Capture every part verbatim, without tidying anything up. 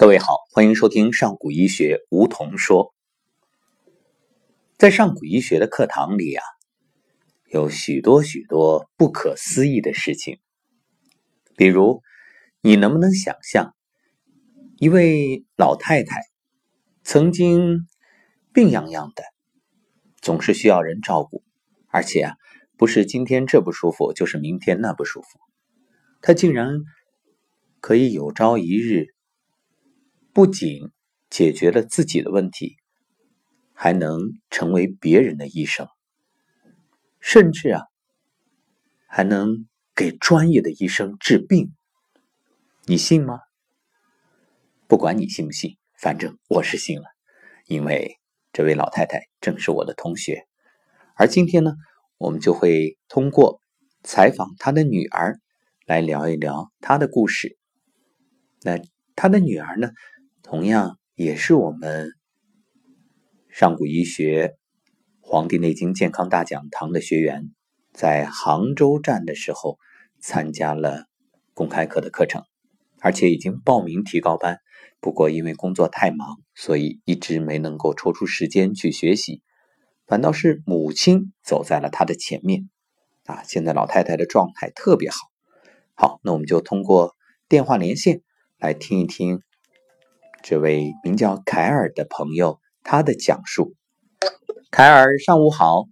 各位好，欢迎收听上古医学梧桐说。在上古医学的课堂里啊，有许多许多不可思议的事情。比如，你能不能想象，一位老太太曾经病怏怏的，总是需要人照顾，而且啊，不是今天这不舒服，就是明天那不舒服。她竟然可以有朝一日不仅解决了自己的问题，还能成为别人的医生，甚至啊，还能给专业的医生治病。你信吗？不管你信不信，反正我是信了，因为这位老太太正是我的同学。而今天呢，我们就会通过采访她的女儿来聊一聊她的故事。那她的女儿呢，同样也是我们上古医学黄帝内经健康大讲堂的学员，在杭州站的时候参加了公开课的课程，而且已经报名提高班，不过因为工作太忙，所以一直没能够抽出时间去学习，反倒是母亲走在了她的前面啊！现在老太太的状态特别好。好，那我们就通过电话连线来听一听这位名叫凯尔的朋友他的讲述。凯尔，上午好。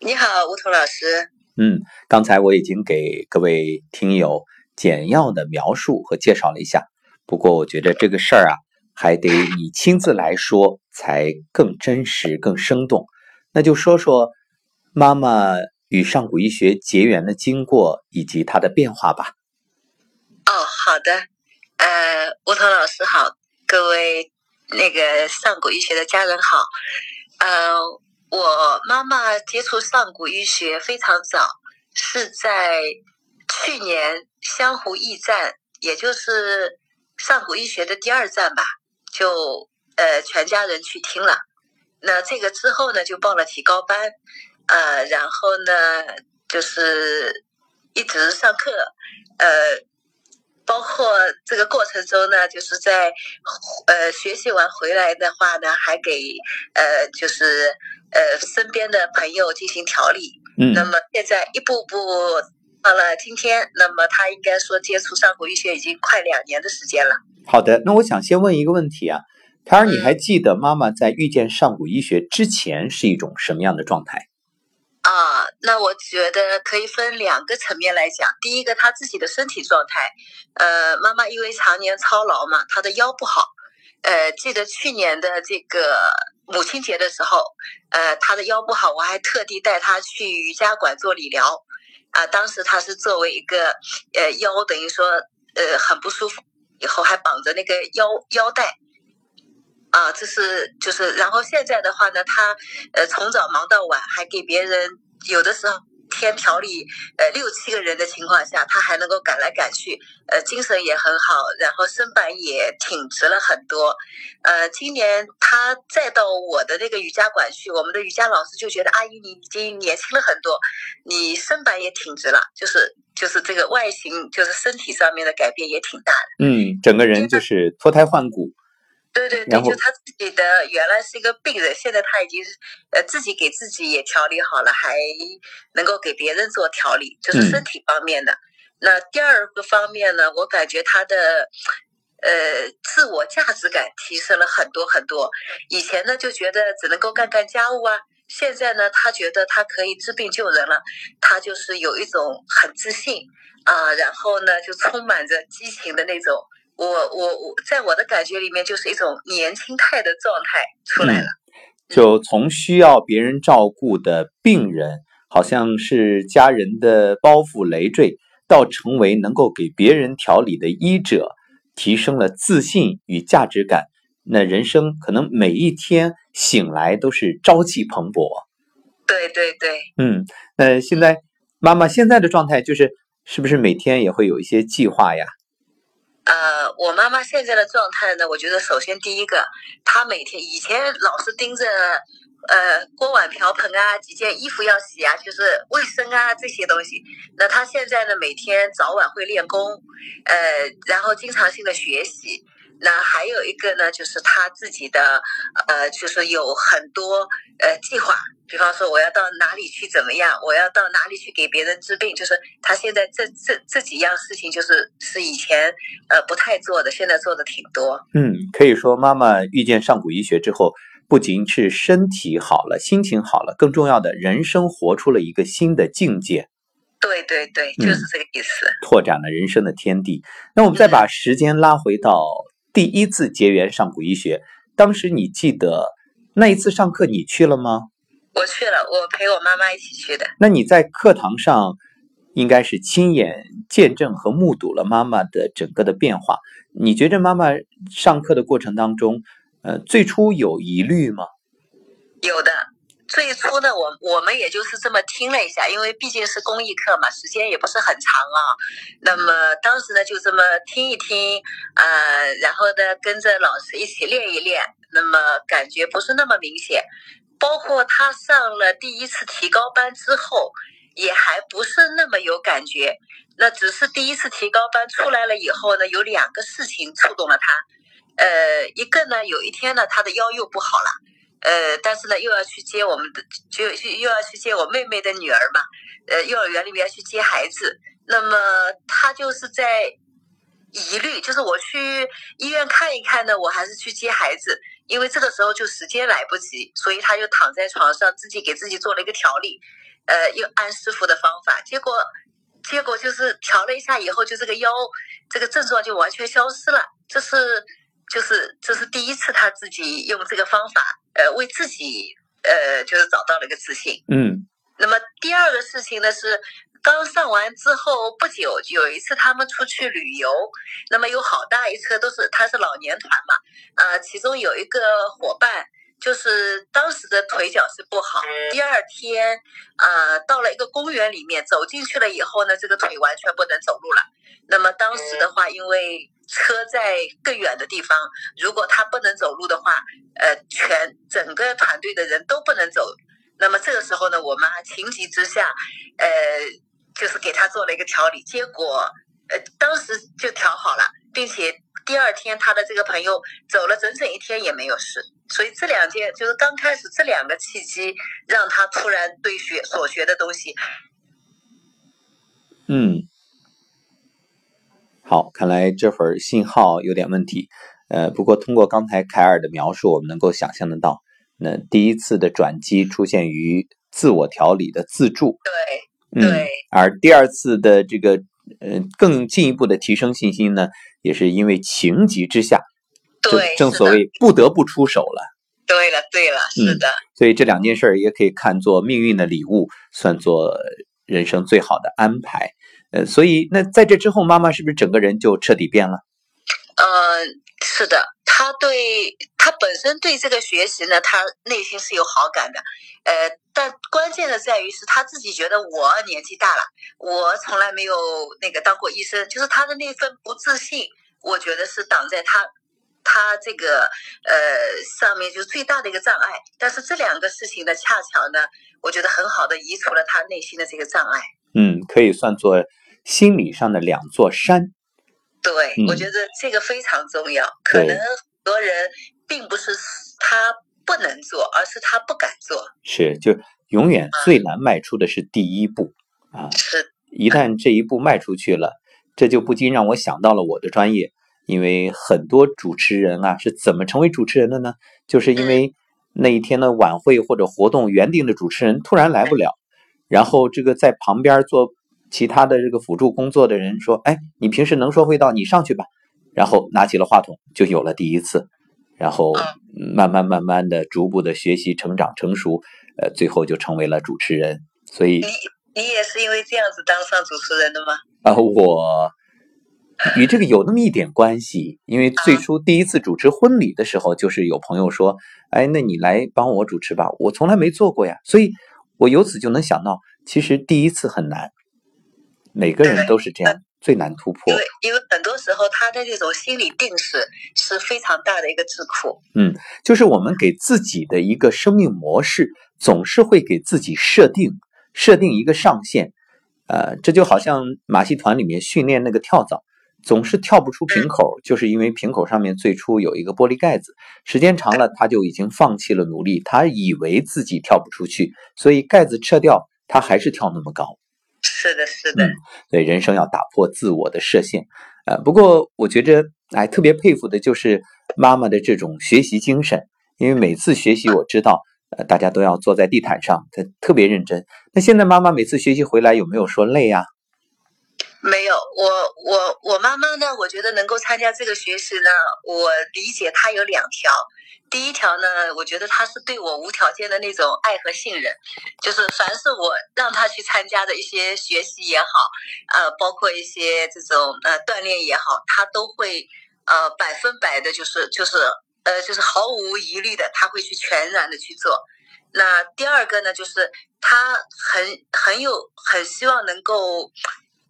你好，梧桐老师。嗯，刚才我已经给各位听友简要的描述和介绍了一下，不过我觉得这个事儿啊，还得你亲自来说才更真实更生动。那就说说妈妈与上古医学结缘的经过以及它的变化吧。哦，好的。呃，梧桐老师好，各位那个上古医学的家人好。呃，我妈妈接触上古医学非常早，是在去年湘湖驿站，也就是上古医学的第二站吧，就呃全家人去听了。那这个之后呢，就报了提高班，呃，然后呢就是一直上课，呃。包括这个过程中呢，就是在呃学习完回来的话呢，还给呃就是呃身边的朋友进行调理。嗯，那么现在一步步到了今天，那么他应该说接触上古医学已经快两年的时间了。好的，那我想先问一个问题啊，凯尔，你还记得妈妈在遇见上古医学之前是一种什么样的状态？啊，那我觉得可以分两个层面来讲。第一个，她自己的身体状态，呃，妈妈因为常年操劳嘛，她的腰不好。呃，记得去年的这个母亲节的时候，呃，她的腰不好，我还特地带她去瑜伽馆做理疗。啊、呃，当时她是作为一个呃腰等于说呃很不舒服，以后还绑着那个腰腰带。啊，这是就是，然后现在的话呢，他呃从早忙到晚，还给别人有的时候天调理呃六七个人的情况下，他还能够赶来赶去，呃精神也很好，然后身板也挺直了很多。呃，今年他再到我的那个瑜伽馆去，我们的瑜伽老师就觉得阿姨你已经年轻了很多，你身板也挺直了，就是就是这个外形，就是身体上面的改变也挺大的。嗯，整个人就是脱胎换骨。对对对，就他自己的原来是一个病人，现在他已经呃自己给自己也调理好了，还能够给别人做调理，就是身体方面的。嗯、那第二个方面呢，我感觉他的呃自我价值感提升了很多很多。以前呢就觉得只能够干干家务啊，现在呢他觉得他可以治病救人了，他就是有一种很自信啊、呃，然后呢就充满着激情的那种。我我我在我的感觉里面，就是一种年轻态的状态出来了、嗯、就从需要别人照顾的病人，好像是家人的包袱累赘，到成为能够给别人调理的医者，提升了自信与价值感。那人生可能每一天醒来都是朝气蓬勃。对对对。嗯，那现在妈妈现在的状态就是是不是每天也会有一些计划呀？呃，我妈妈现在的状态呢，我觉得首先第一个，她每天以前老是盯着呃锅碗瓢盆啊，几件衣服要洗啊，就是卫生啊这些东西。那他现在呢，每天早晚会练功，呃，然后经常性的学习。那还有一个呢，就是他自己的呃，就是有很多呃计划，比方说我要到哪里去怎么样，我要到哪里去给别人治病，就是他现在这这这几样事情，就是是以前呃不太做的，现在做的挺多。嗯，可以说妈妈遇见上古医学之后，不仅是身体好了，心情好了，更重要的人生活出了一个新的境界。对对对，就是这个意思。嗯，拓展了人生的天地。那我们再把时间拉回到第一次结缘上古医学，当时你记得那一次上课你去了吗？我去了，我陪我妈妈一起去的。那你在课堂上应该是亲眼见证和目睹了妈妈的整个的变化。你觉得妈妈上课的过程当中，呃，最初有疑虑吗？有的，最初呢，我我们也就是这么听了一下，因为毕竟是公益课嘛，时间也不是很长啊。那么当时呢，就这么听一听，呃，然后呢，跟着老师一起练一练，那么感觉不是那么明显。包括他上了第一次提高班之后，也还不是那么有感觉。那只是第一次提高班出来了以后呢，有两个事情触动了他。呃，一个呢，有一天呢，他的腰又不好了，呃，但是呢，又要去接我们的，就又要去接我妹妹的女儿嘛，呃，幼儿园里面去接孩子。那么他就是在疑虑，就是我去医院看一看呢，我还是去接孩子，因为这个时候就时间来不及，所以他就躺在床上，自己给自己做了一个调理，呃，又按师傅的方法，结果结果就是调了一下以后，就这个腰这个症状就完全消失了，这是。就是这是第一次他自己用这个方法，呃，为自己呃，就是找到了一个自信。嗯。那么第二个事情呢是，刚上完之后不久，有一次他们出去旅游，那么有好大一车都是，他是老年团嘛，呃，其中有一个伙伴就是当时的腿脚是不好，第二天呃，到了一个公园里面，走进去了以后呢，这个腿完全不能走路了。那么当时的话，因为车在更远的地方，如果他不能走路的话，呃，全整个团队的人都不能走。那么这个时候呢，我妈情急之下，呃，就是给他做了一个调理，结果呃，当时就调好了，并且第二天他的这个朋友走了整整一天也没有事。所以这两件就是刚开始这两个契机，让他突然对学所学的东西，嗯。好，看来这会儿信号有点问题，呃，不过通过刚才凯尔的描述，我们能够想象得到，那第一次的转机出现于自我调理的自助，对，对，嗯，而第二次的这个，呃，更进一步的提升信心呢，也是因为情急之下，对，正所谓不得不出手了，对了，对了，是的，嗯，所以这两件事儿也可以看作命运的礼物，算作人生最好的安排。呃，所以那在这之后，妈妈是不是整个人就彻底变了？呃，是的，她对她本身对这个学习呢，她内心是有好感的。呃，但关键的在于是她自己觉得我年纪大了，我从来没有那个当过医生，就是她的那份不自信，我觉得是挡在她她这个呃上面就是最大的一个障碍。但是这两个事情呢，恰巧呢，我觉得很好的移除了她内心的这个障碍。嗯，可以算作心理上的两座山。对，嗯，我觉得这个非常重要。可能很多人并不是他不能做，而是他不敢做。是，就永远最难迈出的是第一步，嗯，啊。是。一旦这一步迈出去了，这就不禁让我想到了我的专业，因为很多主持人啊是怎么成为主持人的呢？就是因为那一天的晚会或者活动原定的主持人突然来不了。嗯，然后这个在旁边做其他的这个辅助工作的人说，哎，你平时能说会道，你上去吧。然后拿起了话筒，就有了第一次。然后慢慢慢慢的，逐步的学习、成长、成熟，呃，最后就成为了主持人。所以你你也是因为这样子当上主持人的吗？啊，我与这个有那么一点关系，因为最初第一次主持婚礼的时候，就是有朋友说，哎，那你来帮我主持吧，我从来没做过呀，所以。我由此就能想到，其实第一次很难，每个人都是这样，最难突破，因为因为很多时候他的这种心理定势是非常大的一个智库。嗯，就是我们给自己的一个生命模式，总是会给自己设定设定一个上限，呃，这就好像马戏团里面训练那个跳蚤，总是跳不出瓶口，就是因为瓶口上面最初有一个玻璃盖子，时间长了他就已经放弃了努力，他以为自己跳不出去，所以盖子撤掉，他还是跳那么高。是的，是的。嗯，对，人生要打破自我的设限。呃，不过我觉着，哎，特别佩服的就是妈妈的这种学习精神，因为每次学习我知道，呃，大家都要坐在地毯上，她特别认真。那现在妈妈每次学习回来有没有说累啊？没有，我我我妈妈呢，我觉得能够参加这个学习呢，我理解她有两条。第一条呢，我觉得她是对我无条件的那种爱和信任，就是凡是我让她去参加的一些学习也好，呃，包括一些这种呃锻炼也好，她都会呃百分百的，就是就是呃就是毫无疑虑的，她会去全然的去做。那第二个呢，就是她很很有很希望能够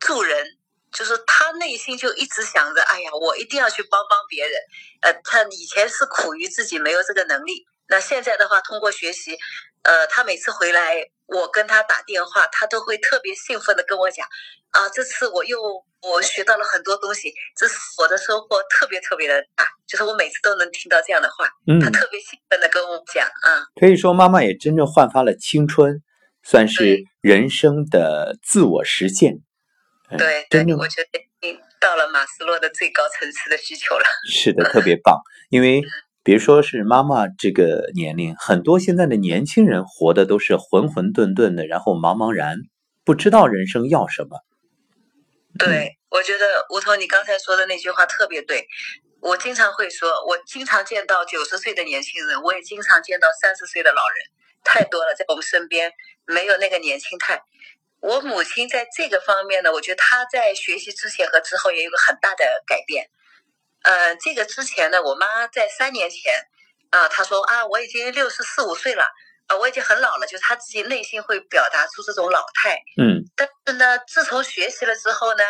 助人，就是他内心就一直想着，哎呀，我一定要去帮帮别人。呃，他以前是苦于自己没有这个能力，那现在的话，通过学习，呃，他每次回来，我跟他打电话，他都会特别兴奋的跟我讲，啊，这次我又我学到了很多东西，这次我的收获特别特别的大，就是我每次都能听到这样的话，嗯，他特别兴奋的跟我讲，啊、嗯，可以说妈妈也真正焕发了青春，算是人生的自我实现。对对，我觉得你到了马斯洛的最高层次的需求了。是的，特别棒。因为别说是妈妈这个年龄，很多现在的年轻人活的都是浑浑沌沌的，然后茫茫然，不知道人生要什么。对，我觉得吴桐你刚才说的那句话特别对。我经常会说，我经常见到九十岁的年轻人，我也经常见到三十岁的老人，太多了，在我们身边没有那个年轻态。我母亲在这个方面呢，我觉得她在学习之前和之后也有个很大的改变。呃，这个之前呢，我妈在三年前，啊、呃，她说啊，我已经六十四五岁了，啊、呃，我已经很老了，就是她自己内心会表达出这种老态。嗯。但是呢，自从学习了之后呢，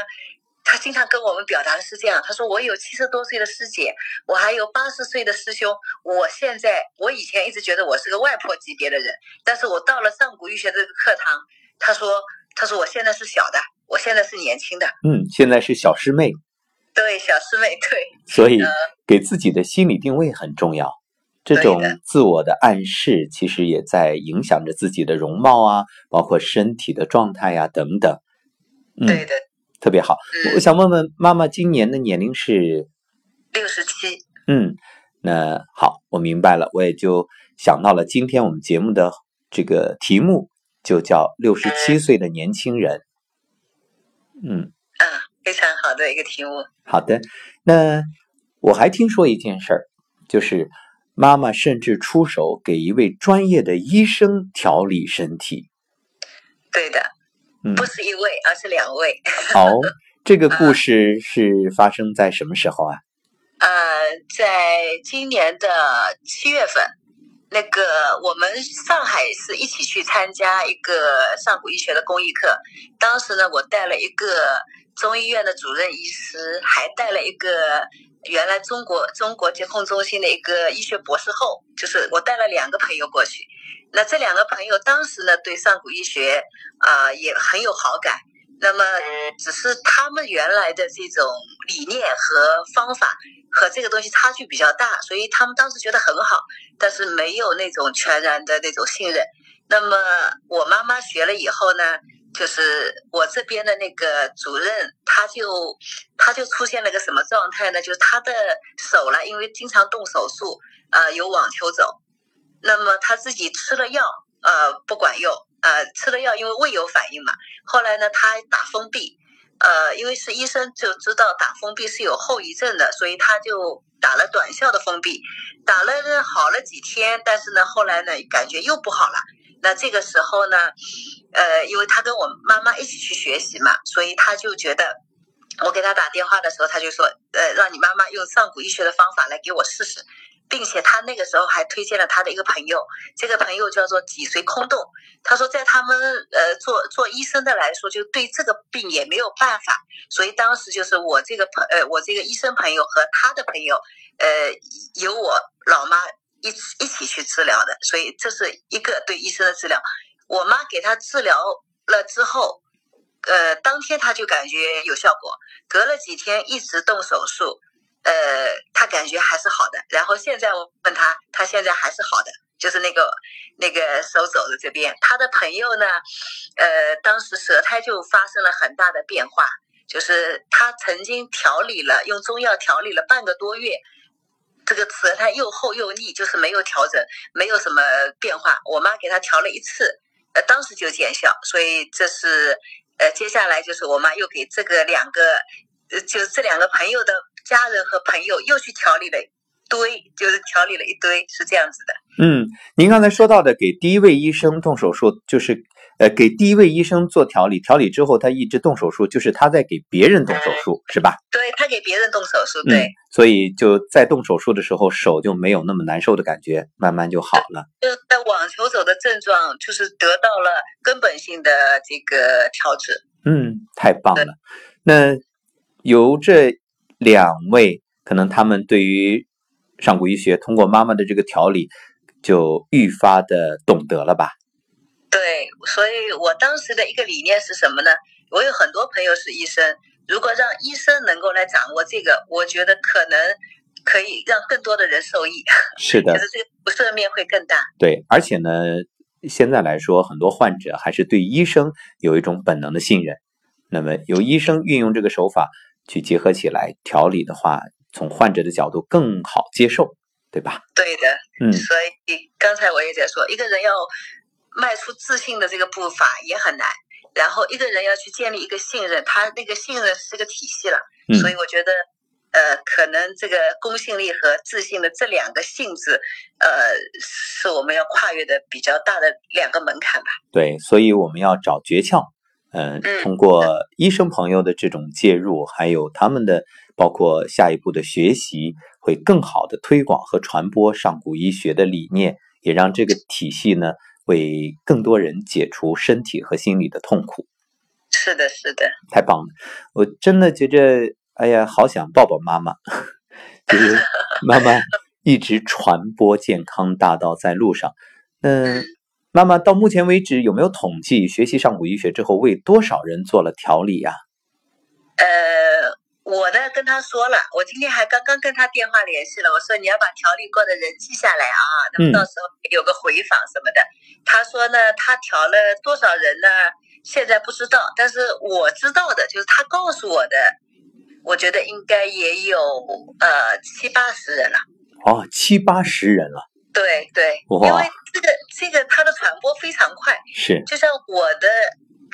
她经常跟我们表达的是这样，她说我有七十多岁的师姐，我还有八十岁的师兄，我现在我以前一直觉得我是个外婆级别的人，但是我到了上古育学这个课堂，她说。他说我现在是小的，我现在是年轻的，嗯，现在是小师妹，对，小师妹，对，所以给自己的心理定位很重要，这种自我的暗示其实也在影响着自己的容貌啊，包括身体的状态啊等等，嗯，对的，特别好。嗯，我想问问妈妈今年的年龄是六十七。嗯，那好，我明白了，我也就想到了今天我们节目的这个题目，就叫六十七岁的年轻人。嗯啊，非常好的一个题目。好的，那我还听说一件事儿，就是妈妈甚至出手给一位专业的医生调理身体。对的，嗯，不是一位，而是两位。好，这个故事是发生在什么时候啊？呃，在今年的七月份。那个我们上海是一起去参加一个上古医学的公益课，当时呢我带了一个中医院的主任医师，还带了一个原来中国中国疾控中心的一个医学博士后，就是我带了两个朋友过去。那这两个朋友当时呢对上古医学啊、呃、也很有好感，那么只是他们原来的这种理念和方法和这个东西差距比较大，所以他们当时觉得很好，但是没有那种全然的那种信任。那么我妈妈学了以后呢，就是我这边的那个主任，他就他就出现了个什么状态呢，就是他的手了，因为经常动手术，呃，有网球肘，那么他自己吃了药，呃，不管用，呃，吃了药因为胃有反应嘛，后来呢他打封闭，呃，因为是医生就知道打封闭是有后遗症的，所以他就打了短效的封闭，打了好了几天，但是呢后来呢感觉又不好了。那这个时候呢，呃，因为他跟我妈妈一起去学习嘛，所以他就觉得，我给他打电话的时候他就说，呃，让你妈妈用上古医学的方法来给我试试。并且他那个时候还推荐了他的一个朋友，这个朋友叫做脊髓空洞。他说在他们呃做做医生的来说，就对这个病也没有办法，所以当时就是我这个朋呃我这个医生朋友和他的朋友呃由我老妈一起一起去治疗的，所以这是一个对医生的治疗。我妈给他治疗了之后，呃当天他就感觉有效果，隔了几天一直动手术，呃，他感觉还是好的。然后现在我问他，他现在还是好的，就是那个那个手肘的这边。他的朋友呢，呃，当时舌苔就发生了很大的变化，就是他曾经调理了，用中药调理了半个多月，这个舌苔又厚又腻，就是没有调整，没有什么变化。我妈给他调了一次，呃，当时就见效。所以这是呃，接下来就是我妈又给这个两个，呃，就是这两个朋友的家人和朋友又去调理了一堆，就是调理了一堆，是这样子的。嗯，您刚才说到的给第一位医生动手术，就是呃给第一位医生做调理，调理之后他一直动手术，就是他在给别人动手术，嗯、是吧？对，他给别人动手术，对、嗯。所以就在动手术的时候，手就没有那么难受的感觉，慢慢就好了。就是在网球肘的症状，就是得到了根本性的这个调整。嗯，太棒了。那由这两位可能他们对于上古医学通过妈妈的这个调理就愈发的懂得了吧？对，所以我当时的一个理念是什么呢？我有很多朋友是医生，如果让医生能够来掌握这个，我觉得可能可以让更多的人受益。是的，可是这个辐射面会更大。对，而且呢，现在来说很多患者还是对医生有一种本能的信任，那么由医生运用这个手法去结合起来调理的话，从患者的角度更好接受，对吧？对的，嗯，所以刚才我也在说，一个人要迈出自信的这个步伐也很难，然后一个人要去建立一个信任，他那个信任是个体系了，嗯、所以我觉得，呃，可能这个公信力和自信的这两个性质，呃，是我们要跨越的比较大的两个门槛吧。对，所以我们要找诀窍。嗯，通过医生朋友的这种介入，还有他们的包括下一步的学习，会更好的推广和传播上古医学的理念，也让这个体系呢为更多人解除身体和心理的痛苦。是的，是的，太棒了！我真的觉着，哎呀，好想抱抱妈妈，就是妈妈一直传播健康大道在路上。嗯。妈妈到目前为止有没有统计学习上古医学之后为多少人做了调理呀、啊？呃，我呢跟他说了，我今天还刚刚跟他电话联系了，我说你要把调理过的人记下来啊，那么到时候有个回访什么的。嗯、他说呢，他调了多少人呢？现在不知道，但是我知道的就是他告诉我的，我觉得应该也有呃七八十人了。哦，七八十人了。对对，因为这个这个它的传播非常快，是就像我的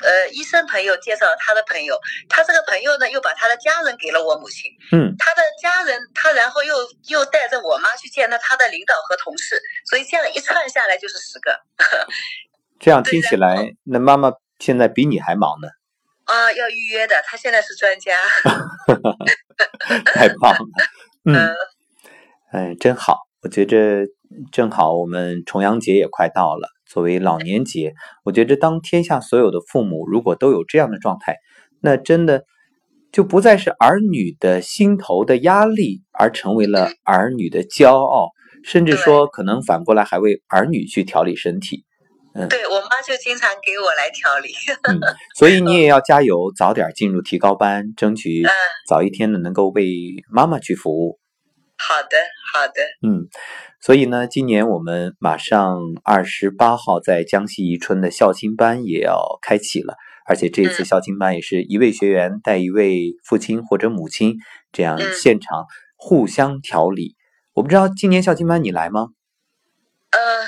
呃医生朋友介绍他的朋友，他这个朋友呢又把他的家人给了我母亲，嗯，他的家人他然后又又带着我妈去见了他的领导和同事，所以这样一串下来就是十个。这样听起来，那妈妈现在比你还忙呢。啊、呃，要预约的，他现在是专家。太棒了，嗯，嗯、呃，真好，我觉着。正好我们重阳节也快到了，作为老年节，我觉得当天下所有的父母如果都有这样的状态，那真的就不再是儿女的心头的压力，而成为了儿女的骄傲，甚至说可能反过来还为儿女去调理身体。嗯，对，我妈就经常给我来调理。嗯，所以你也要加油，早点进入提高班，争取早一天呢能够为妈妈去服务。好的，好的，嗯，所以呢，今年我们马上二十八号在江西宜春的孝亲班也要开启了，而且这次孝亲班也是一位学员带一位父亲或者母亲，这样现场互相调理。嗯、我不知道今年孝亲班你来吗？呃，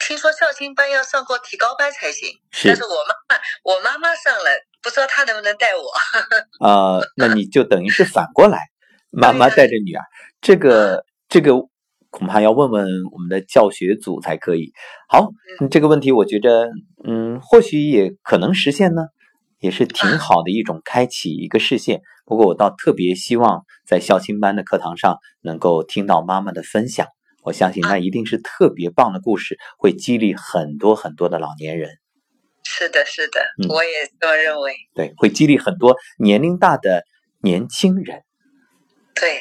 听说孝亲班要上过提高班才行，是但是我妈妈，我妈妈上了，不知道她能不能带我。啊、呃，那你就等于是反过来。妈妈带着女儿，这个这个恐怕要问问我们的教学组才可以。好，这个问题我觉着，嗯，或许也可能实现呢，也是挺好的一种开启一个视线。不过我倒特别希望在孝亲班的课堂上能够听到妈妈的分享，我相信那一定是特别棒的故事，会激励很多很多的老年人。是的，是的，嗯、我也这么认为。对，会激励很多年龄大的年轻人。对，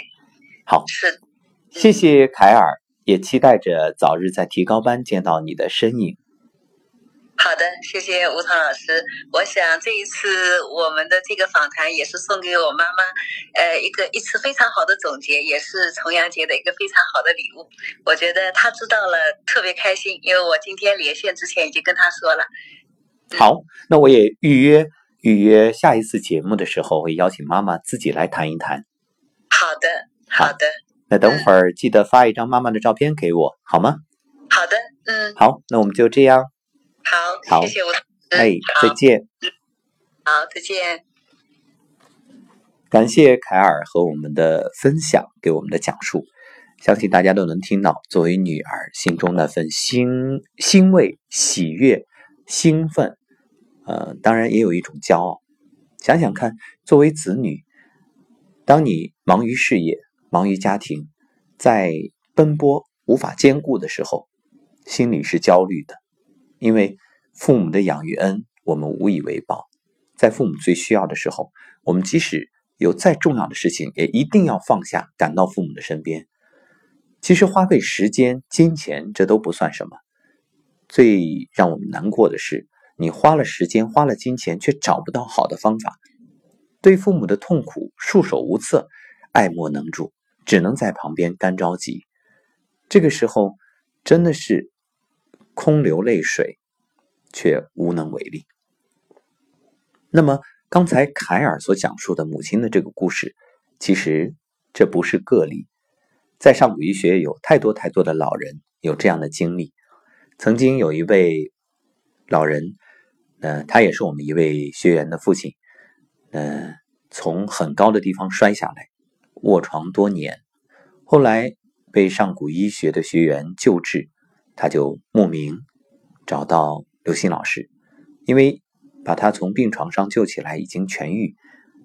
好，是，谢谢凯尔，也期待着早日在提高班见到你的身影。好的，谢谢吴桐老师。我想这一次我们的这个访谈也是送给我妈妈，呃，一个一次非常好的总结，也是重阳节的一个非常好的礼物。我觉得她知道了，特别开心，因为我今天连线之前已经跟她说了。嗯、好，那我也预约预约下一次节目的时候，会邀请妈妈自己来谈一谈。好的，好的。好，那等会儿记得发一张妈妈的照片给我，好吗？好的，嗯。好，那我们就这样。好，谢谢我。哎，再见。好，再见。感谢凯尔和我们的分享，给我们的讲述，相信大家都能听到作为女儿心中那份欣欣慰、喜悦、兴奋，呃，当然也有一种骄傲。想想看，作为子女，当你忙于事业、忙于家庭，在奔波无法兼顾的时候，心里是焦虑的。因为父母的养育恩，我们无以为报。在父母最需要的时候，我们即使有再重要的事情，也一定要放下，赶到父母的身边。其实花费时间、金钱，这都不算什么。最让我们难过的是，你花了时间、花了金钱，却找不到好的方法。对父母的痛苦束手无策，爱莫能助，只能在旁边干着急。这个时候，真的是空流泪水，却无能为力。那么刚才凯尔所讲述的母亲的这个故事，其实这不是个例，在上古医学有太多太多的老人有这样的经历。曾经有一位老人，呃，他也是我们一位学员的父亲，呃，从很高的地方摔下来，卧床多年，后来被上古医学的学员救治，他就慕名找到刘鑫老师，因为把他从病床上救起来已经痊愈，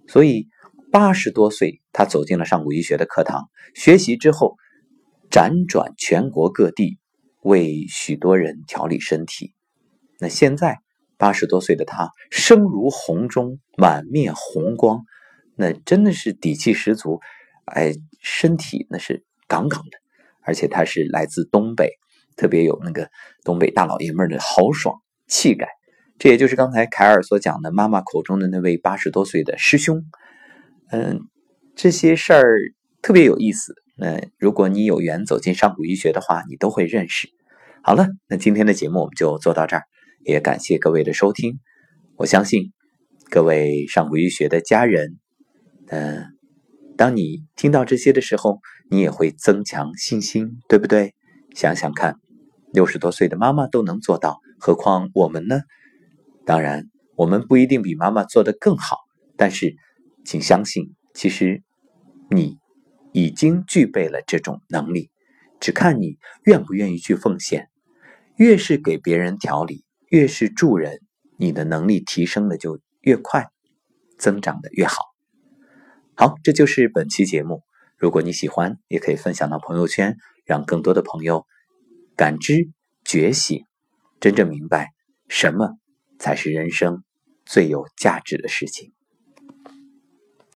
所以八十多岁他走进了上古医学的课堂，学习之后辗转全国各地，为许多人调理身体。那现在八十多岁的他声如洪钟，满面红光，那真的是底气十足，哎，身体那是杠杠的，而且他是来自东北，特别有那个东北大老爷们的豪爽气概，这也就是刚才凯尔所讲的妈妈口中的那位八十多岁的师兄。嗯，这些事儿特别有意思。嗯，如果你有缘走进上古医学的话，你都会认识。好了，那今天的节目我们就做到这儿，也感谢各位的收听。我相信各位上古医学的家人，嗯，当你听到这些的时候，你也会增强信心，对不对？想想看。六十多岁的妈妈都能做到，何况我们呢？当然，我们不一定比妈妈做得更好，但是，请相信，其实你已经具备了这种能力，只看你愿不愿意去奉献。越是给别人调理，越是助人，你的能力提升的就越快，增长的越好。好，这就是本期节目。如果你喜欢，也可以分享到朋友圈，让更多的朋友感知、觉醒，真正明白什么才是人生最有价值的事情。